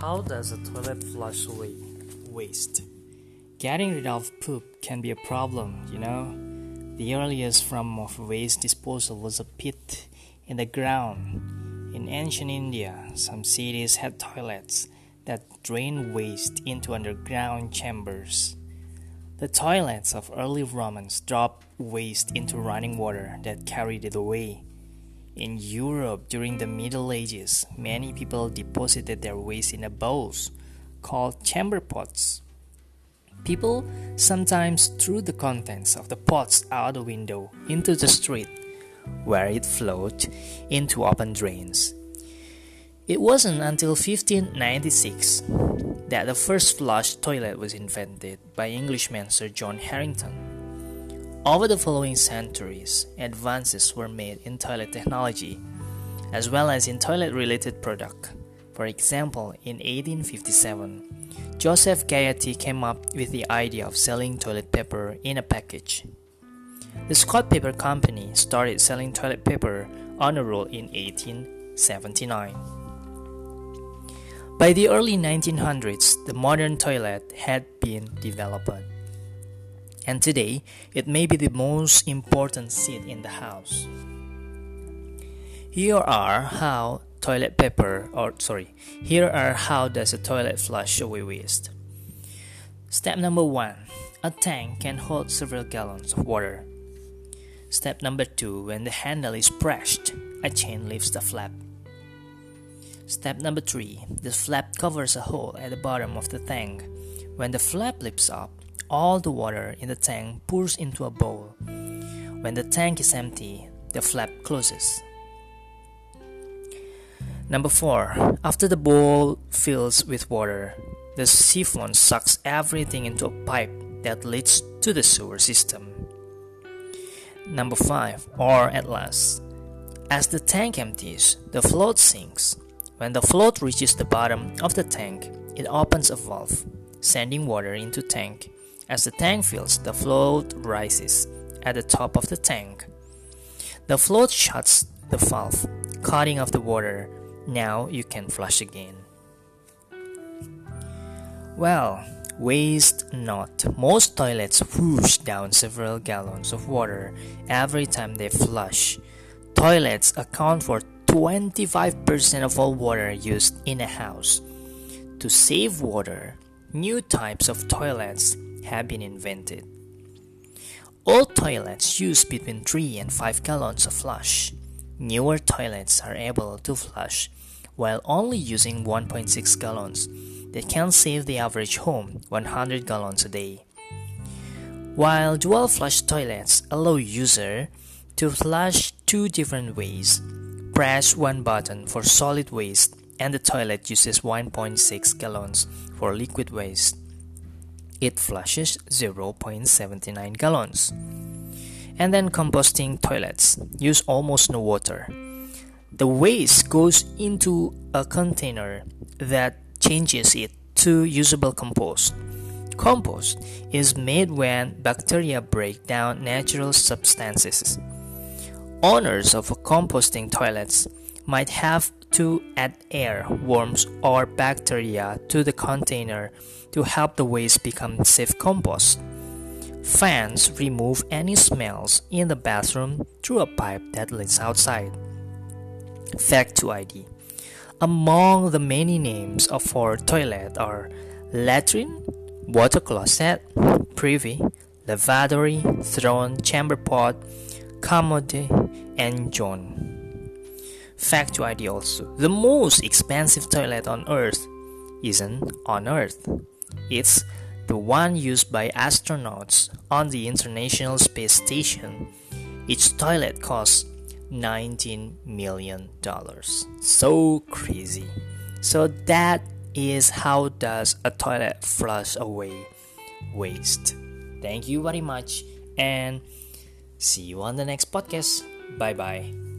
How does a toilet flush away waste? Getting rid of poop can be a problem, you know. The earliest form of waste disposal was a pit in the ground. In ancient India, some cities had toilets that drained waste into underground chambers. The toilets of early Romans dropped waste into running water that carried it away. In Europe during the Middle Ages, many people deposited their waste in bowls called chamber pots. People sometimes threw the contents of the pots out the window into the street, where it flowed into open drains. It wasn't until 1596 that the first flush toilet was invented by Englishman Sir John Harrington. Over the following centuries, advances were made in toilet technology, as well as in toilet-related products. For example, in 1857, Joseph Gayetty came up with the idea of selling toilet paper in a package. The Scott Paper Company started selling toilet paper on a roll in 1879. By the early 1900s, the modern toilet had been developed. And today, it may be the most important seat in the house. Here are how does a toilet flush away waste. Step number 1. A tank can hold several gallons of water. Step number 2. When the handle is pressed, a chain lifts the flap. Step number 3. The flap covers a hole at the bottom of the tank. When the flap lifts up, all the water in the tank pours into a bowl. When the tank is empty, the flap closes. Number 4. After the bowl fills with water, the siphon sucks everything into a pipe that leads to the sewer system. Number 5. Or at last, as the tank empties, the float sinks. When the float reaches the bottom of the tank, it opens a valve, sending water into the tank. As the tank fills, the float rises at the top of the tank. The float shuts the valve, cutting off the water. Now you can flush again. Well, waste not. Most toilets whoosh down several gallons of water every time they flush. Toilets account for 25% of all water used in a house. To save water, new types of toilets have been invented. Old toilets use between 3 and 5 gallons of flush. Newer toilets are able to flush while only using 1.6 gallons. They can save the average home 100 gallons a day. While dual flush toilets allow user to flush two different ways. Press one button for solid waste and the toilet uses 1.6 gallons for liquid waste. It flushes 0.79 gallons. And then composting toilets use almost no water. The waste goes into a container that changes it to usable compost. Compost is made when bacteria break down natural substances. Owners of composting toilets might have to add air, worms, or bacteria to the container to help the waste become safe compost. Fans remove any smells in the bathroom through a pipe that leads outside. Fact 2ID. Among the many names for toilet are latrine, water closet, privy, lavatory, throne, chamber pot, commode, and john. Fact 2ID also. The most expensive toilet on Earth isn't on Earth. It's the one used by astronauts on the International Space Station. Each toilet costs $19 million. So crazy. So that is how does a toilet flush away waste. Thank you very much and see you on the next podcast. Bye-bye.